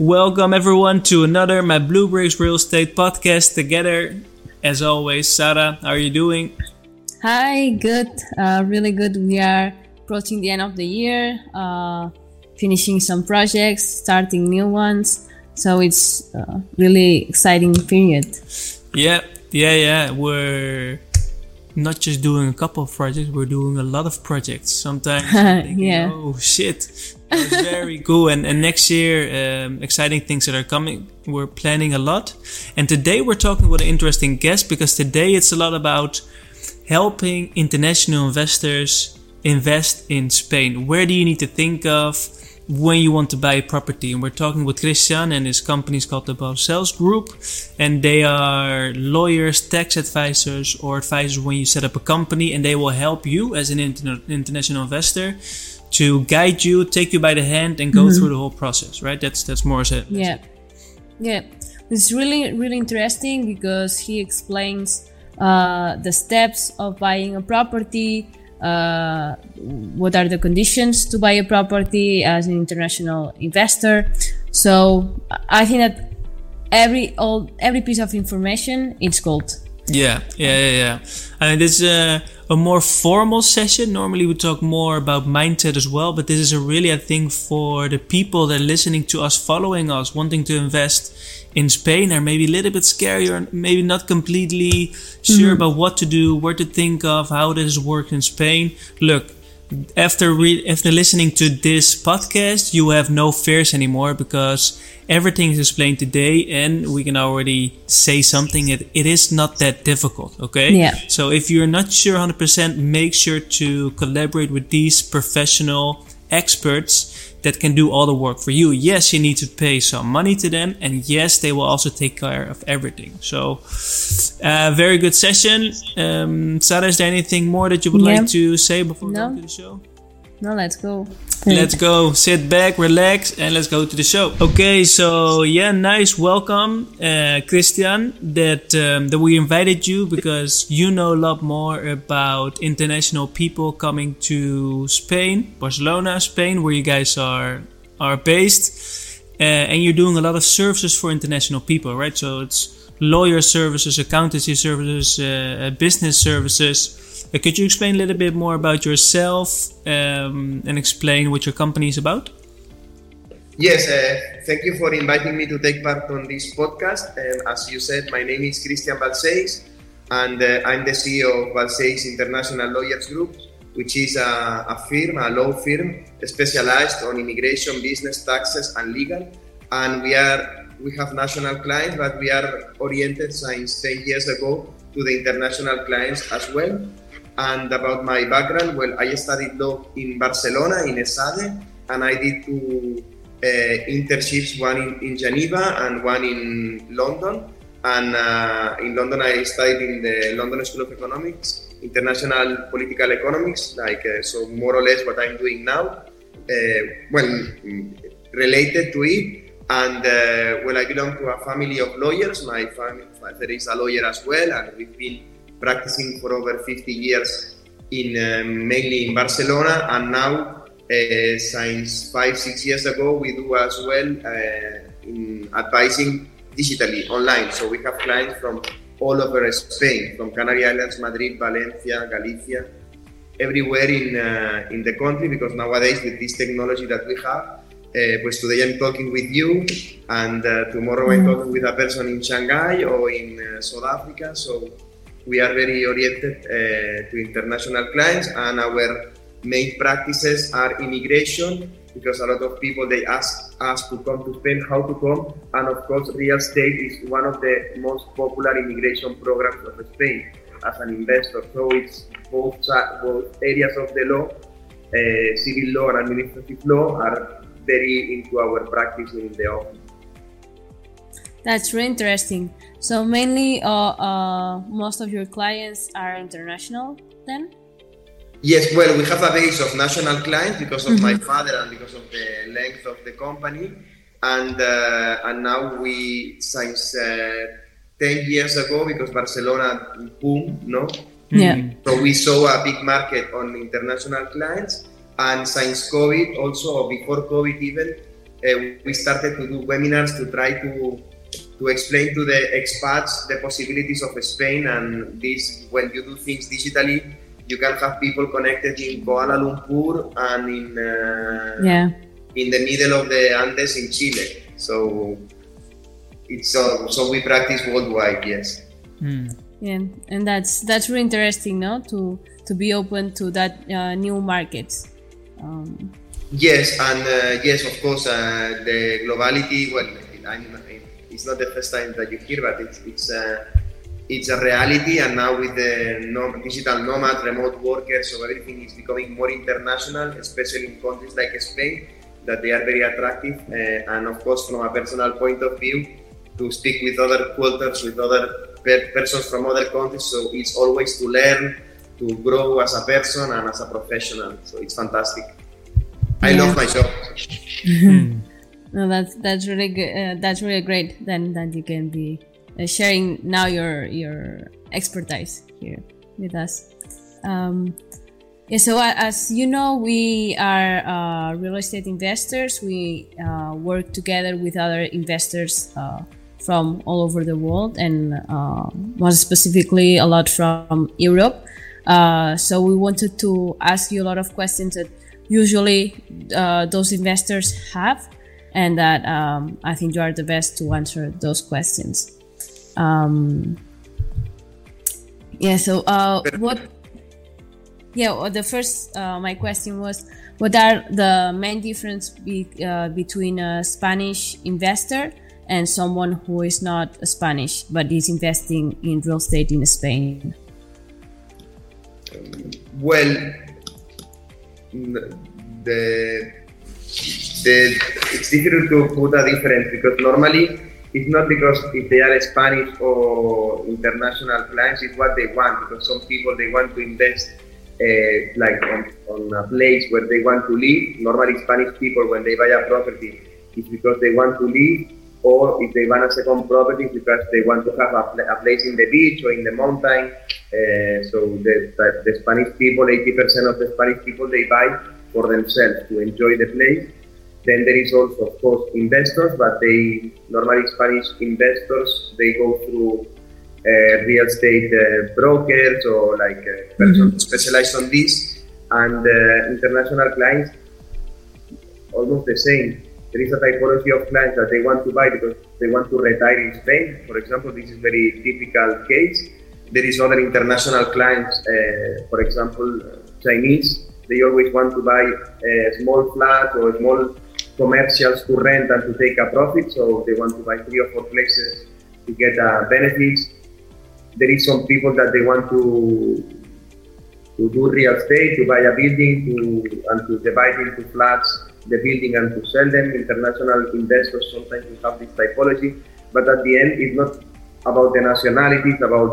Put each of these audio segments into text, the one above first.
Welcome everyone to another My Blue Bricks Real Estate podcast together. As always, Sara, how are you doing? Hi, good. Really good. We are approaching the end of the year, finishing some projects, starting new ones. So it's a really exciting period. Yeah. We're not just doing a couple of projects, we're doing a lot of projects. Sometimes I'm thinking, oh shit, that's very cool. And next year, exciting things that are coming. We're planning a lot. And today we're talking with an interesting guest, because today it's a lot about helping international investors invest in Spain. Where do you need to think of when you want to buy a property? And we're talking with Christian, and his company is called the Balcells Group, and they are lawyers, tax advisors, or advisors when you set up a company, and they will help you as an international investor to guide you, take you by the hand, and go through the whole process, right? That's more as it. Yeah. It's really, really interesting because he explains the steps of buying a property, what are the conditions to buy a property as an international investor. So I think that every piece of information, it's gold. Yeah. And this is a more formal session. Normally we talk more about mindset as well, but this is a really, I think, for the people that are listening to us, following us, wanting to invest in Spain, are maybe a little bit scary, or maybe not completely sure about what to do, where to think of, how this works in Spain. Look, after listening to this podcast, you have no fears anymore, because everything is explained today, and we can already say something. It is not that difficult, okay? Yeah. So if you're not sure 100%, make sure to collaborate with these professional experts that can do all the work for you. Yes, you need to pay some money to them, and yes, they will also take care of everything. So very good session. Sara, is there anything more that you would like to say before going to the show? No, let's go. Let's go. Sit back, relax, and let's go to the show. Okay, so nice welcome, Christian, that we invited you because you know a lot more about international people coming to Spain, Barcelona, Spain, where you guys are based, and you're doing a lot of services for international people, right? So it's lawyer services, accountancy services, business services. Could you explain a little bit more about yourself and explain what your company is about? Yes, thank you for inviting me to take part on this podcast. As you said, my name is Christian Balcells, and I'm the CEO of Balcells International Lawyers Group, which is a law firm specialized on immigration, business, taxes, and legal. And we have national clients, but we are oriented since 10 years ago to the international clients as well. And about my background, well, I studied law in Barcelona, in ESADE, and I did two internships, one in Geneva and one in London. And in London, I studied in the London School of Economics, international political economics, so more or less what I'm doing now, related to it. And I belong to a family of lawyers. My father is a lawyer as well, and we've been practicing for over 50 years mainly in Barcelona, and now since 5-6 years ago we do as well in advising digitally online. So we have clients from all over Spain, from Canary Islands, Madrid, Valencia, Galicia, everywhere in the country, because nowadays with this technology that we have, today I'm talking with you, and tomorrow I'm talking with a person in Shanghai or in South Africa. So we are very oriented to international clients, and our main practices are immigration, because a lot of people, they ask us to come to Spain, how to come, and of course real estate is one of the most popular immigration programs of Spain as an investor. So it's both areas of the law, civil law and administrative law, are very into our practice in the office. That's really interesting. So mainly, most of your clients are international then? Yes, well, we have a base of national clients because of my father and because of the length of the company. And now since 10 years ago, because Barcelona boom, no? Yeah. So we saw a big market on international clients. And since COVID, also before COVID even, we started to do webinars to try to explain to the expats the possibilities of Spain. And this, when you do things digitally, you can have people connected in Kuala Lumpur and in the middle of the Andes in Chile. So it's so we practice worldwide, yes. Mm. Yeah, and that's really interesting, no? To be open to that new market. Yes, and yes, of course, the globality. Well, it's not the first time that you hear, but it's a reality. And now with the digital nomad, remote workers, so everything is becoming more international, especially in countries like Spain, that they are very attractive. And of course, from a personal point of view, to speak with other cultures, with other persons from other countries, so it's always to learn, to grow as a person and as a professional. So it's fantastic. I love my job. No, that's really good. That's really great. Then that you can be sharing now your expertise here with us. So as you know, we are real estate investors. We work together with other investors from all over the world, and more specifically, a lot from Europe. So we wanted to ask you a lot of questions that usually those investors have, and that I think you are the best to answer those questions. The first my question was, what are the main difference between a Spanish investor and someone who is not Spanish but is investing in real estate in Spain? Well, it's difficult to put a difference, because normally it's not because if they are Spanish or international clients, it's what they want. Because some people, they want to invest like on a place where they want to live. Normally Spanish people, when they buy a property, it's because they want to live, or if they want a second property, it's because they want to have a place in the beach or in the mountain. So the Spanish people, 80% of the Spanish people, they buy for themselves to enjoy the place. Then there is also, of course, investors, but they normally Spanish investors, they go through real estate brokers or like persons specialized on this, and international clients, almost the same. There is a typology of clients that they want to buy because they want to retire in Spain, for example. This is very typical case. There is other international clients, for example, Chinese. They always want to buy a small flat or small commercials to rent and to take a profit. So they want to buy 3 or 4 places to get benefits. There is some people that they want to do real estate, to buy a building and to divide into flats the building and to sell them. International investors sometimes will have this typology, but at the end it's not about the nationality, it's about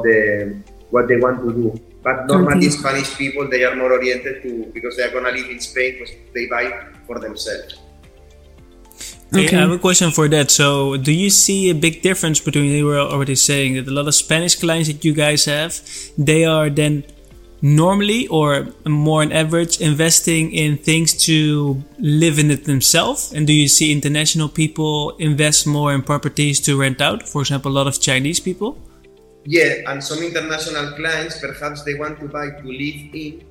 what they want to do. But normally Spanish people, they are more oriented to, because they are going to live in Spain, because they buy for themselves. Okay. I have a question for that. So do you see a big difference between, you were already saying that a lot of Spanish clients that you guys have, they are then normally or more on average investing in things to live in it themselves? And do you see international people invest more in properties to rent out? For example, a lot of Chinese people? Yeah, and some international clients, perhaps they want to buy to live in,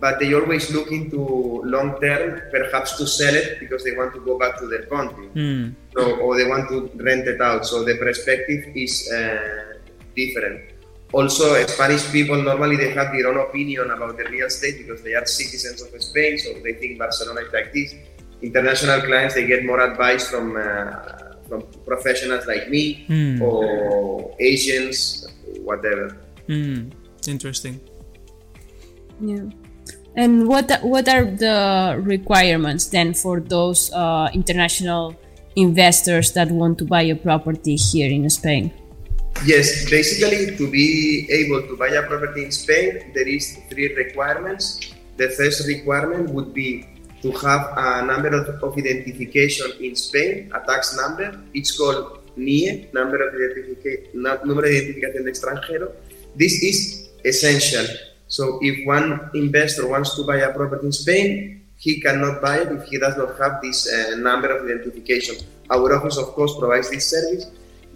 but they always look into long term, perhaps to sell it because they want to go back to their country. Mm. So, or they want to rent it out. So the perspective is different. Also, Spanish people, normally they have their own opinion about the real estate because they are citizens of Spain, so they think Barcelona is like this. International clients, they get more advice from professionals like me or Asians, whatever. Mm. Interesting. Yeah. And what are the requirements then for those international investors that want to buy a property here in Spain? Yes, basically to be able to buy a property in Spain, there is 3 requirements. The first requirement would be to have a number of identification in Spain, a tax number. It's called NIE, Número de Identificación de Extranjero. This is essential. So if one investor wants to buy a property in Spain, he cannot buy it if he does not have this number of identification. Our office, of course, provides this service.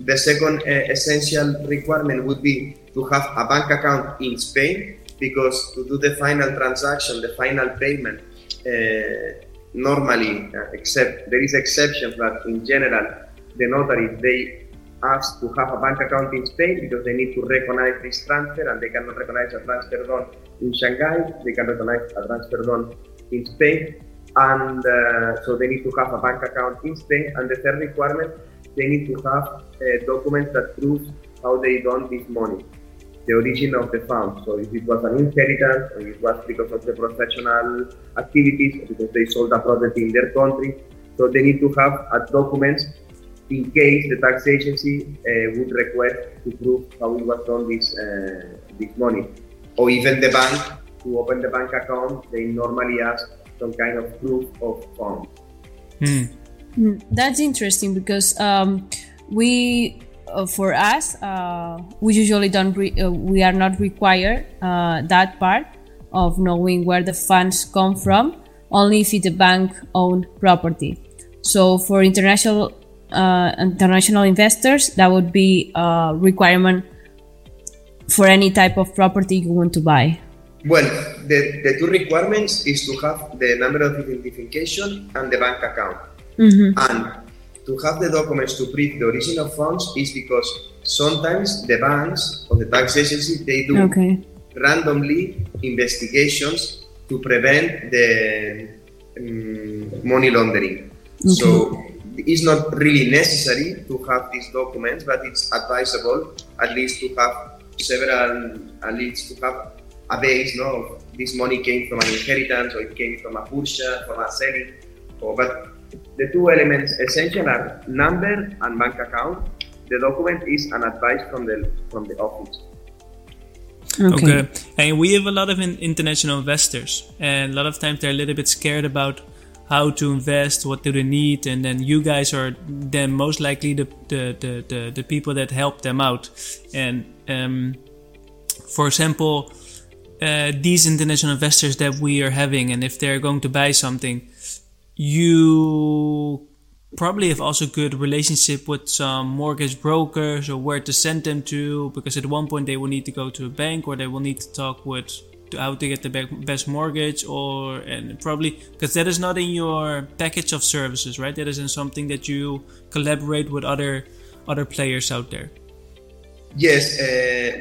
The second essential requirement would be to have a bank account in Spain, because to do the final transaction, the final payment, normally, except there is exceptions, but in general, the notary, they ask to have a bank account in Spain because they need to recognize this transfer, and they cannot recognize a transfer done in Shanghai, they can recognize a transfer done in Spain, and so they need to have a bank account in Spain. And the third requirement, they need to have documents that prove how they done this money, the origin of the funds. So if it was an inheritance, or it was because of the professional activities, or because they sold a property in their country. So they need to have a document in case the tax agency would request to prove how it was done this money. Or even the bank, to open the bank account, they normally ask some kind of proof of funds. That's interesting, because we, for us, we usually don't. We are not required that part of knowing where the funds come from, only if it's a bank-owned property. So for international investors, that would be a requirement for any type of property you want to buy. Well, the two requirements is to have the number of identification and the bank account. Mm-hmm. And to have the documents to prove the origin of funds is because sometimes the banks or the tax agency, they do randomly investigations to prevent the money laundering. Okay. So it's not really necessary to have these documents, but it's advisable at least to have several, at least to have a base, no? This money came from an inheritance, or it came from a purchase, from a selling, but the two elements essential are number and bank account. The document is an advice from the office. Okay. And we have a lot of international investors, and a lot of times they're a little bit scared about how to invest, what do they need, and then you guys are then most likely the people that help them out. And for example, these international investors that we are having, and if they're going to buy something, you probably have also good relationship with some mortgage brokers, or where to send them to, because at one point they will need to go to a bank, or they will need to talk with how to get the best mortgage, and probably because that is not in your package of services, right? That isn't something that you collaborate with other players out there. Yes,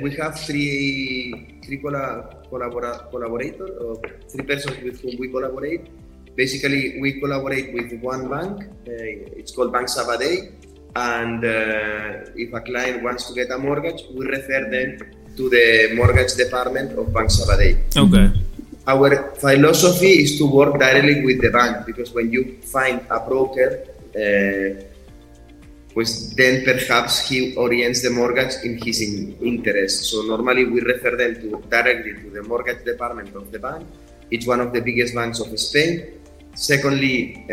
we have three collaborators, or three persons with whom we collaborate. Basically, we collaborate with one bank, it's called Bank Sabadell, and if a client wants to get a mortgage, we refer them to the mortgage department of Bank Sabadell. Okay. Our philosophy is to work directly with the bank, because when you find a broker, then perhaps he orients the mortgage in his interest. So normally we refer them directly to the mortgage department of the bank. It's one of the biggest banks of Spain. Secondly,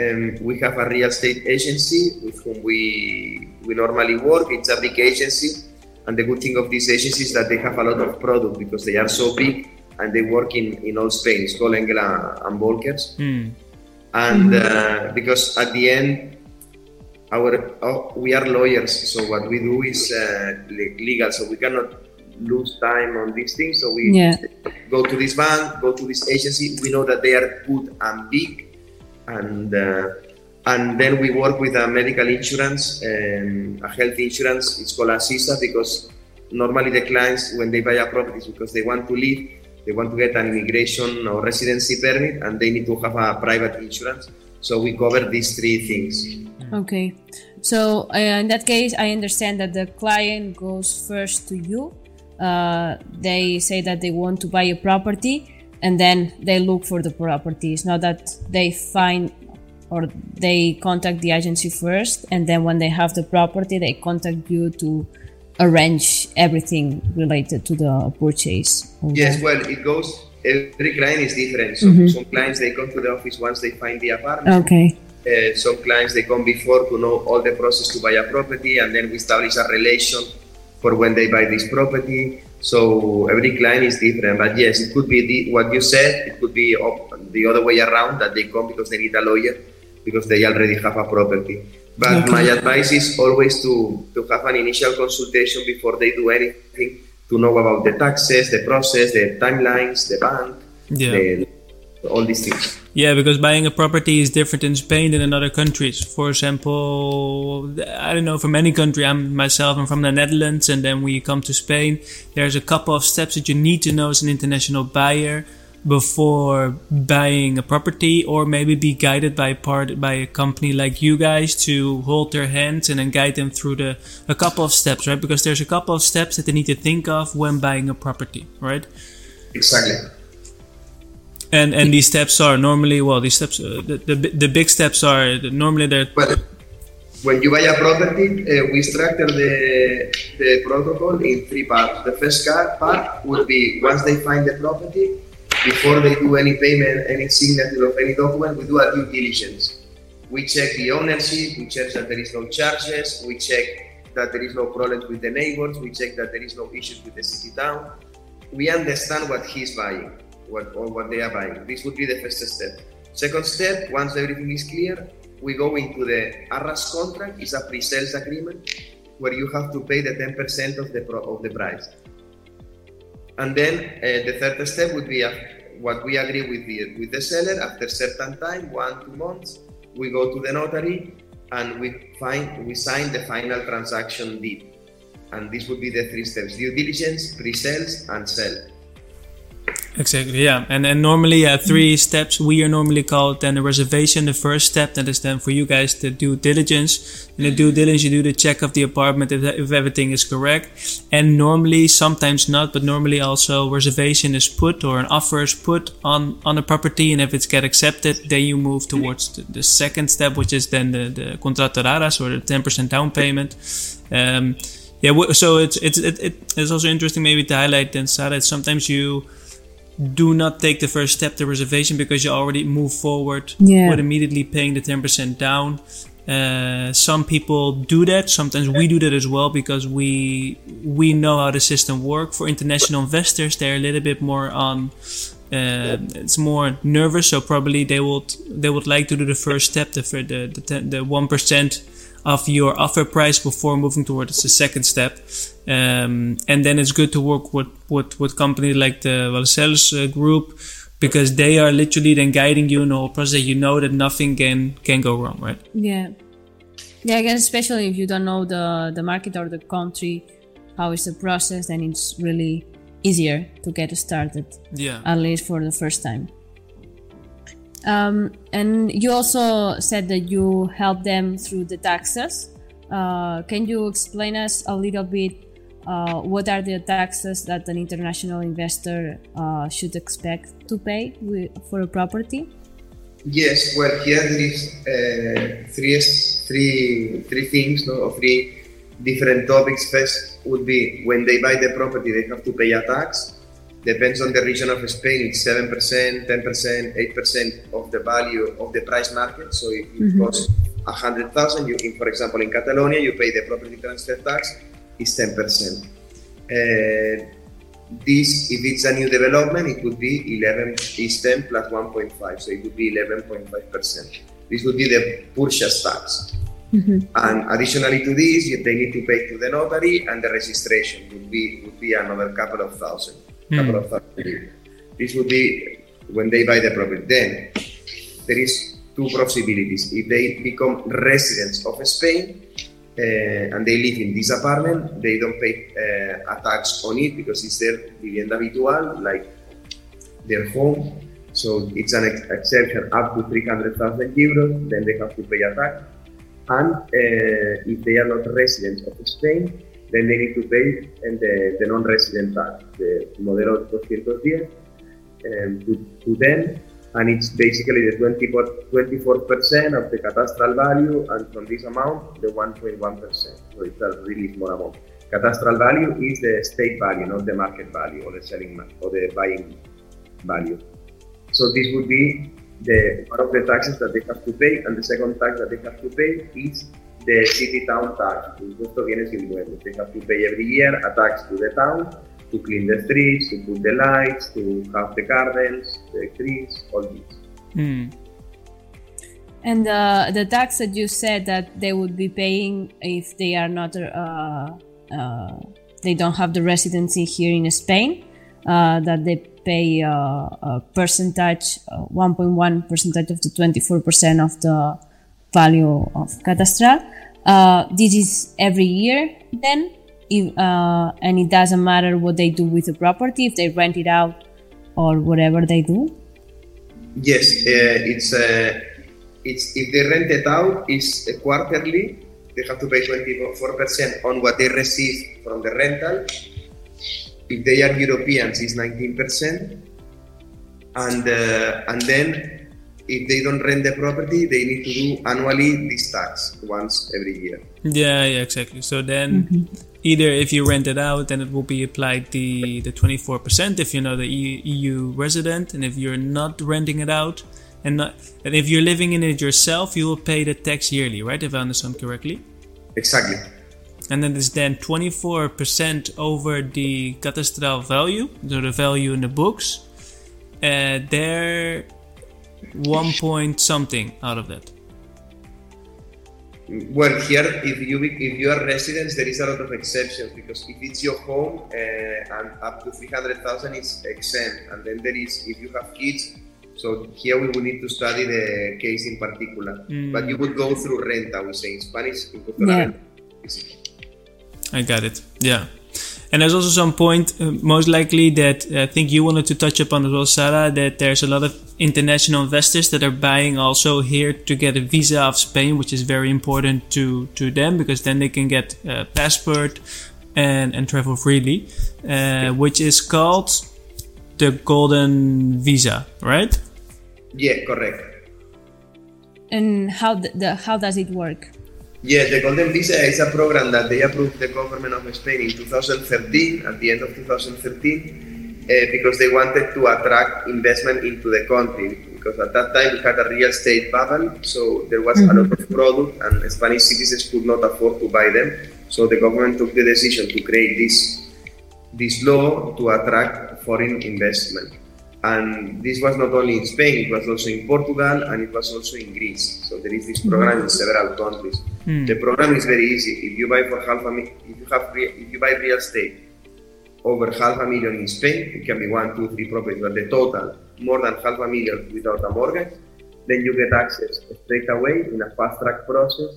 we have a real estate agency with whom we normally work. It's a big agency, and the good thing of this agency is that they have a lot of product because they are so big, and they work in all Spain, Schollengla and Volkers. And because at the end, we are lawyers, so what we do is legal, so we cannot lose time on these things. So we go to this bank, go to this agency. We know that they are good and big, and then we work with a medical insurance, a health insurance. It's called ASISA, because normally the clients, when they buy a property, it's because they want to live, they want to get an immigration or residency permit, and they need to have a private insurance. So we cover these three things. Okay, so in that case, I understand that the client goes first to you. They say that they want to buy a property, and then they look for the property. It's not that they find or they contact the agency first, and then when they have the property, they contact you to arrange everything related to the purchase. Yes, well, it goes, every client is different. So some clients, they come to the office once they find the apartment. Okay. Some clients, they come before to know all the process to buy a property, and then we establish a relation for when they buy this property. So every client is different, but yes, it could be what you said. It could be the other way around, that they come because they need a lawyer, because they already have a property. But my advice is always to have an initial consultation before they do anything, to know about the taxes, the process, the timelines, the bank, all these things. Yeah, because buying a property is different in Spain than in other countries. For example, I don't know, from any country, I'm from the Netherlands, and then we come to Spain, there's a couple of steps that you need to know as an international buyer before buying a property, or maybe be guided by a company like you guys to hold their hands and then guide them through a couple of steps, right? Because there's a couple of steps that they need to think of when buying a property, right? Exactly. And these steps are normally, the big steps are normally there. Well, when you buy a property, we structure the protocol in three parts. The first part would be once they find the property, before they do any payment, any signature of any document, we do a due diligence. We check the ownership, we check that there is no charges, we check that there is no problems with the neighbors, we check that there is no issues with the city town. We understand what he's buying. What they are buying. This would be the first step. Second step, once everything is clear, we go into the ARRAS contract. It's a pre-sales agreement where you have to pay the 10% of the price. And then the third step would be what we agree with the seller. After a certain time, 1-2 months, we go to the notary and we sign the final transaction deed. And this would be the three steps: due diligence, pre-sales, and sell. Exactly, yeah. And normally three steps. We are normally called then a reservation, the first step. That is then for you guys the due diligence. In the due diligence, you do the check of the apartment if everything is correct. And normally, sometimes not, but normally also reservation is put, or an offer is put on a property. And if it's get accepted, then you move towards the second step, which is then the contrato de arras, or the 10% down payment. So it's also interesting maybe to highlight then, Sara, that sometimes you do not take the first step, the reservation, because you already move forward with immediately paying the 10% down. Some people do that. Sometimes we do that as well, because we know how the system works. For international investors, they're a little bit more on. It's more nervous, so probably they would like to do the first step, the 1% of your offer price before moving towards the second step. And then it's good to work with companies like the Balcells Group, because they are literally then guiding you in the whole process. You know that nothing can go wrong, right? Yeah. Yeah, again, especially if you don't know the market or the country, how is the process, then it's really easier to get started, at least for the first time. And you also said that you help them through the taxes. Can you explain us a little bit what are the taxes that an international investor should expect to pay for a property? Yes, well, here there is three things, no? Or three different topics. First would be when they buy the property, they have to pay a tax. Depends on the region of Spain, it's 7%, 10%, 8% of the value of the price market. So if it costs 100,000, for example, in Catalonia, you pay the property transfer tax, it's 10%. This, if it's a new development, it would be 10 plus 1.5, so it would be 11.5%. This would be the purchase tax. Mm-hmm. And additionally to this, they need to pay to the notary, and the registration would be another couple of thousand. This would be when they buy the property. Then there is two possibilities. If they become residents of Spain and they live in this apartment, they don't pay a tax on it because it's their vivienda habitual, like their home. So it's an exception up to 300,000 euros. Then they have to pay a tax. And if they are not residents of Spain, then they need to pay the non-resident tax, the Modelo 210, to them, and it's basically the 24% of the catastral value, and from this amount, the 1.1%, so it's a really small amount. Catastral value is the estate value, not the market value, or the selling market, or the buying value. So this would be the part of the taxes that they have to pay, and the second tax that they have to pay is the city town tax, impuesto bienes inmuebles. They have to pay every year a tax to the town to clean the streets, to put the lights, to have the gardens, the trees, all these. Mm. And the tax that you said that they would be paying if they are not, they don't have the residency here in Spain, that they pay a percentage, 1.1% of the 24% of the value of Catastral. This is every year then, if, and it doesn't matter what they do with the property, if they rent it out or whatever they do. Yes, it's if they rent it out, it's quarterly. They have to pay 24% on what they receive from the rental. If they are Europeans, it's 19%. And then if they don't rent the property, they need to do annually this tax once every year. Yeah, exactly. So then either if you rent it out, then it will be applied the 24% if you're not the EU resident, and if you're not renting it out, and if you're living in it yourself, you will pay the tax yearly, right? If I understand correctly. Exactly. And then it's then 24% over the Catastral value, so the value in the books. They're 1 point something out of that. Well, here, if you are residents, there is a lot of exceptions, because if it's your home, and up to 300,000 is exempt, and then there is if you have kids. So here we will need to study the case in particular. Mm. But you would go through rent, I would say in Spanish. Yeah. I got it. Yeah. And there's also some point, most likely, that I think you wanted to touch upon as well, Sara, that there's a lot of international investors that are buying also here to get a visa of Spain, which is very important to them, because then they can get a passport and travel freely, which is called the golden visa, right? Yeah, correct. And how does it work? Yeah, the golden visa is a program that they approved the government of Spain in 2013, at the end of 2013, because they wanted to attract investment into the country, because at that time we had a real estate bubble, so there was a lot of product and Spanish citizens could not afford to buy them. So the government took the decision to create this law to attract foreign investment. And this was not only in Spain, it was also in Portugal, and it was also in Greece. So there is this program in several countries. Mm. The program is very easy. If you buy if you buy real estate over $500,000 in Spain, it can be 1, 2, 3 properties, but the total more than $500,000 without a mortgage, then you get access straight away in a fast track process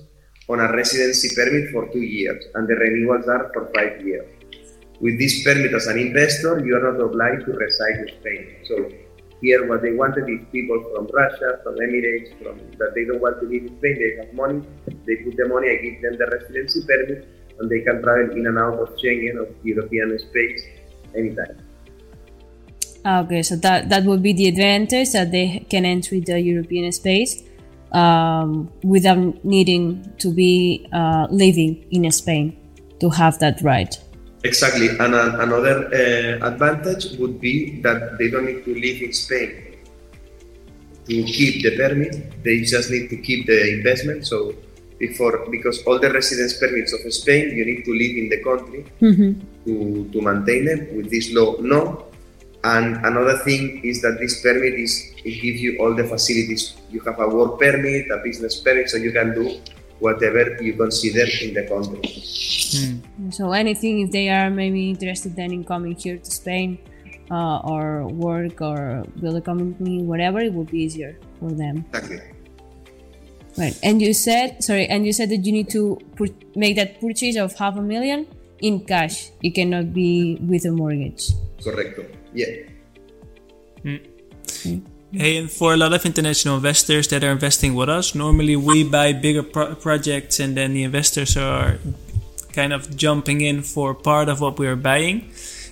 on a residency permit for 2 years, and the renewals are for 5 years. With this permit as an investor, you are not obliged to reside in Spain. So here what they wanted is people from Russia, from Emirates, that they don't want to live in Spain, they have money, they put the money, I give them the residency permit, and they can travel in and out of Schengen, of European space, anytime. Okay, so that would be the advantage, that they can enter the European space without needing to be living in Spain to have that right. Exactly, and another advantage would be that they don't need to live in Spain to keep the permit, they just need to keep the investment. So because all the residence permits of Spain, you need to live in the country to maintain them. With this law, no. And another thing is that this permit it gives you all the facilities. You have a work permit, a business permit, so you can do whatever you consider in the country. Mm. So anything, if they are maybe interested then in coming here to Spain or work or build a company, whatever, it would be easier for them. Exactly. Right. And you said that you need to make that purchase of $500,000 in cash. It cannot be with a mortgage. Correcto. Yeah. Mm. Mm. Hey, and for a lot of international investors that are investing with us, normally we buy bigger projects and then the investors are kind of jumping in for part of what we are buying.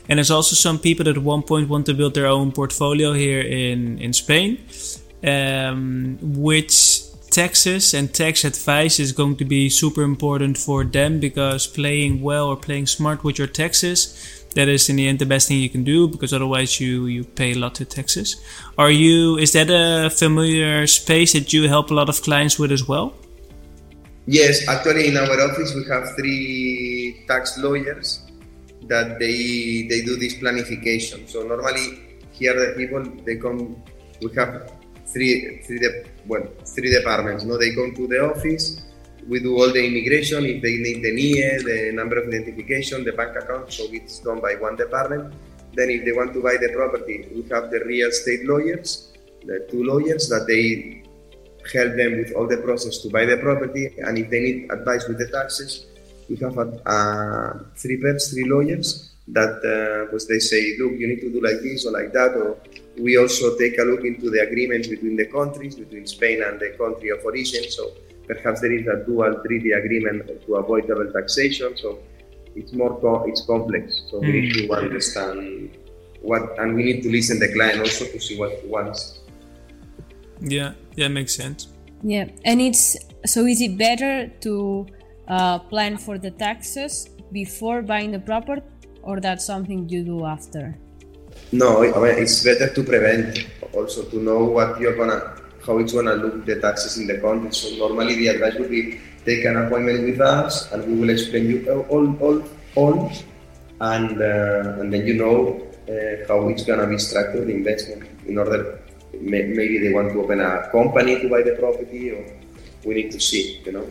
And there's also some people that at one point want to build their own portfolio here in Spain. Which taxes and tax advice is going to be super important for them, because playing well or playing smart with your taxes, that is in the end the best thing you can do, because otherwise you pay a lot to taxes. Is that a familiar space that you help a lot of clients with as well? Yes, actually in our office we have 3 tax lawyers that they do this planification. So normally here the people, they come, we have three departments. No, they come to the office. We do all the immigration, if they need the NIE, the number of identification, the bank account, so it's done by one department. Then if they want to buy the property, we have the real estate lawyers, the two lawyers that they help them with all the process to buy the property. And if they need advice with the taxes, we have three reps, three lawyers that was they say, look, you need to do like this or like that. Or we also take a look into the agreements between the countries, between Spain and the country of origin. So perhaps there is a dual treaty agreement to avoid double taxation. So it's more it's complex. So we need to understand what, and we need to listen to the client also to see what he wants. Yeah, makes sense. Yeah, and it's so. Is it better to plan for the taxes before buying the property, or that's something you do after? No, it's better to prevent, also to know what you're gonna, how it's gonna look the taxes in the country. So normally the advice would be take an appointment with us, and we will explain you all, and then you know how it's gonna be structured, the investment, in order maybe they want to open a company to buy the property, or we need to see, you know,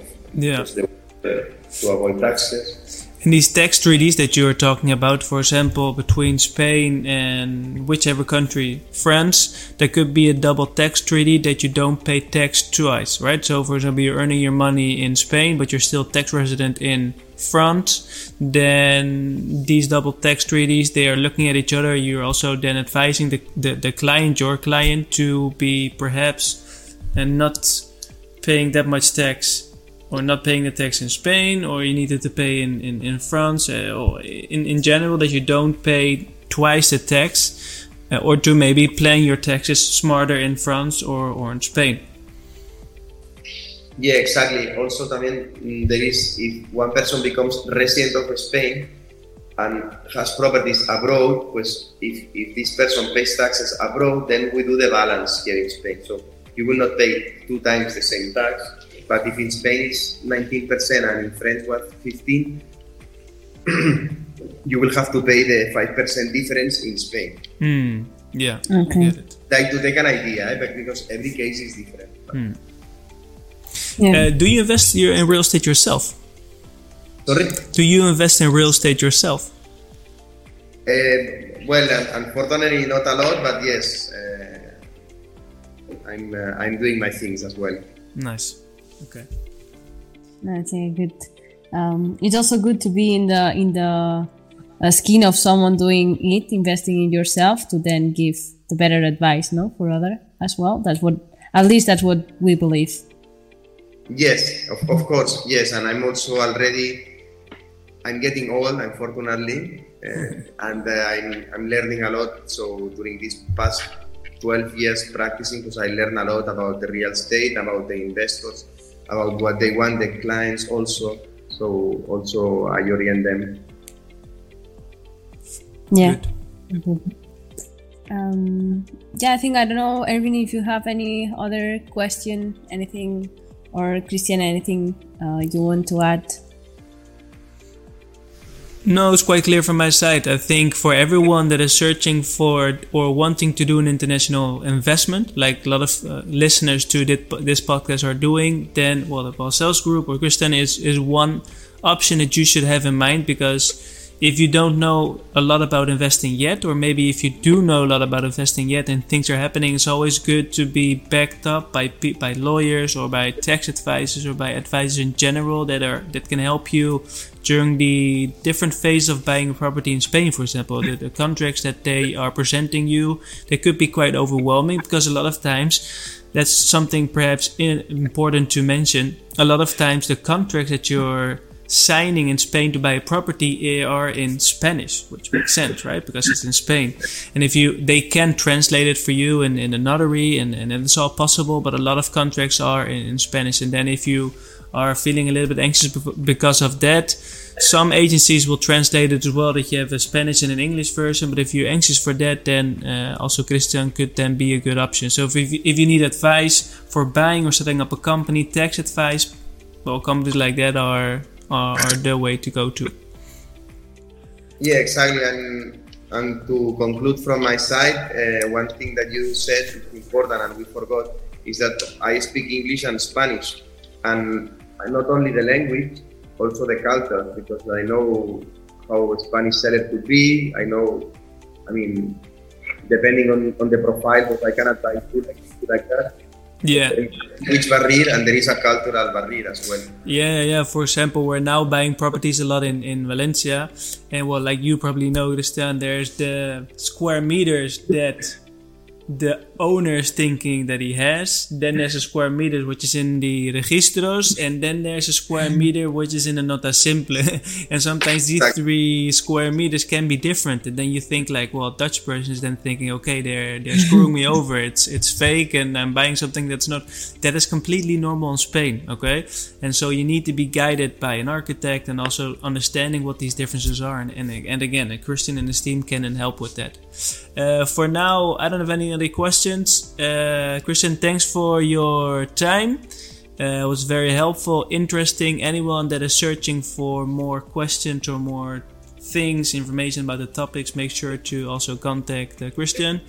to avoid taxes. And these tax treaties that you are talking about, for example, between Spain and whichever country, France, there could be a double tax treaty that you don't pay tax twice, right? So, for example, you're earning your money in Spain, but you're still tax resident in France. Then these double tax treaties, they are looking at each other. You're also then advising the client, your client, to be perhaps and not paying that much tax. Or not paying the tax in Spain, or you needed to pay in France, or in general that you don't pay twice the tax, or to maybe plan your taxes smarter in France or in Spain. Yeah, exactly. Also, también there is, if one person becomes resident of Spain and has properties abroad, pues if this person pays taxes abroad, then we do the balance here in Spain. So you will not pay two times the same tax. But if in Spain it's 19% and in France was 15%, you will have to pay the 5% difference in Spain. Yeah. Okay. Like to take an idea, but because every case is different. Yeah. Do you invest in real estate yourself? Sorry? Do you invest in real estate yourself? Well, unfortunately not a lot, but yes, I'm doing my things as well. Nice. Okay. That's a good. It's also good to be in the skin of someone doing it, investing in yourself, to then give the better advice, no, for other as well. That's what we believe. Yes, of course, yes, and I'm also I'm getting old, unfortunately, and I'm learning a lot. So during these past 12 years practicing, because I learned a lot about the real estate, about the investors, about what they want, the clients also. So also I orient them. Yeah. Good. I think, I don't know, Erwin, if you have any other question, anything, or Christian, anything you want to add? No, it's quite clear from my side. I think for everyone that is searching for or wanting to do an international investment, like a lot of listeners to this podcast are doing, then, well, the Balcells Group or Christian is one option that you should have in mind, because if you don't know a lot about investing yet, or maybe if you do know a lot about investing yet and things are happening, it's always good to be backed up by lawyers or by tax advisors or by advisors in general that can help you during the different phase of buying a property in Spain, for example. The contracts that they are presenting you, they could be quite overwhelming, because a lot of times, that's something perhaps important to mention, a lot of times the contracts that you're signing in Spain to buy a property are in Spanish, which makes sense, right? Because it's in Spain. And if they can translate it for you in a notary, and it's all possible, but a lot of contracts are in Spanish. And then if you are feeling a little bit anxious because of that, some agencies will translate it as well, that you have a Spanish and an English version. But if you're anxious for that, then also Christian could then be a good option. So if you need advice for buying or setting up a company, tax advice, well, companies like that are the way to go to. Yeah, exactly. And And to conclude from my side, one thing that you said is important and we forgot is that I speak English and Spanish, and not only the language, also the culture, because I know how Spanish seller could be. I know, I mean, depending on the profile, but I can advise you like that. Yeah. Which barrier, and there is a cultural barrier as well. Yeah. For example, we're now buying properties a lot in Valencia, and well, like you probably noticed, and there's the square meters that the owner is thinking that he has. Then there's a square meter which is in the registros, and then there's a square meter which is in the nota simple. And sometimes these three square meters can be different. And then you think like, well, Dutch person is then thinking, okay, they're screwing me over. It's fake, and I'm buying something that's not. That is completely normal in Spain, okay? And so you need to be guided by an architect and also understanding what these differences are. And again, Christian and his team can help with that. For now, I don't have any other questions. Christian, thanks for your time. It was very helpful, interesting. Anyone that is searching for more questions or more things, information about the topics, make sure to also contact Christian.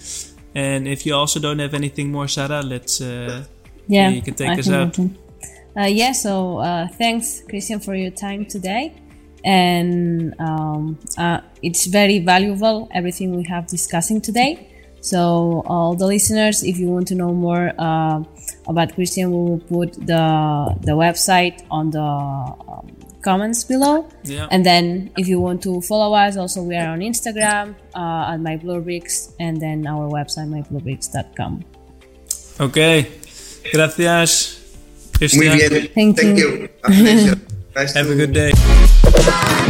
And if you also don't have anything more, Sara, you can take us out. So thanks, Christian, for your time today. And it's very valuable, everything we have discussing today. So all the listeners, if you want to know more about Christian, we will put the website on the comments below. Yeah. And then if you want to follow us, also we are on Instagram at My Blue Bricks, and then our website, mybluebricks.com. Okay. Gracias, Christian. Muy bien. Thank you. Have a good day.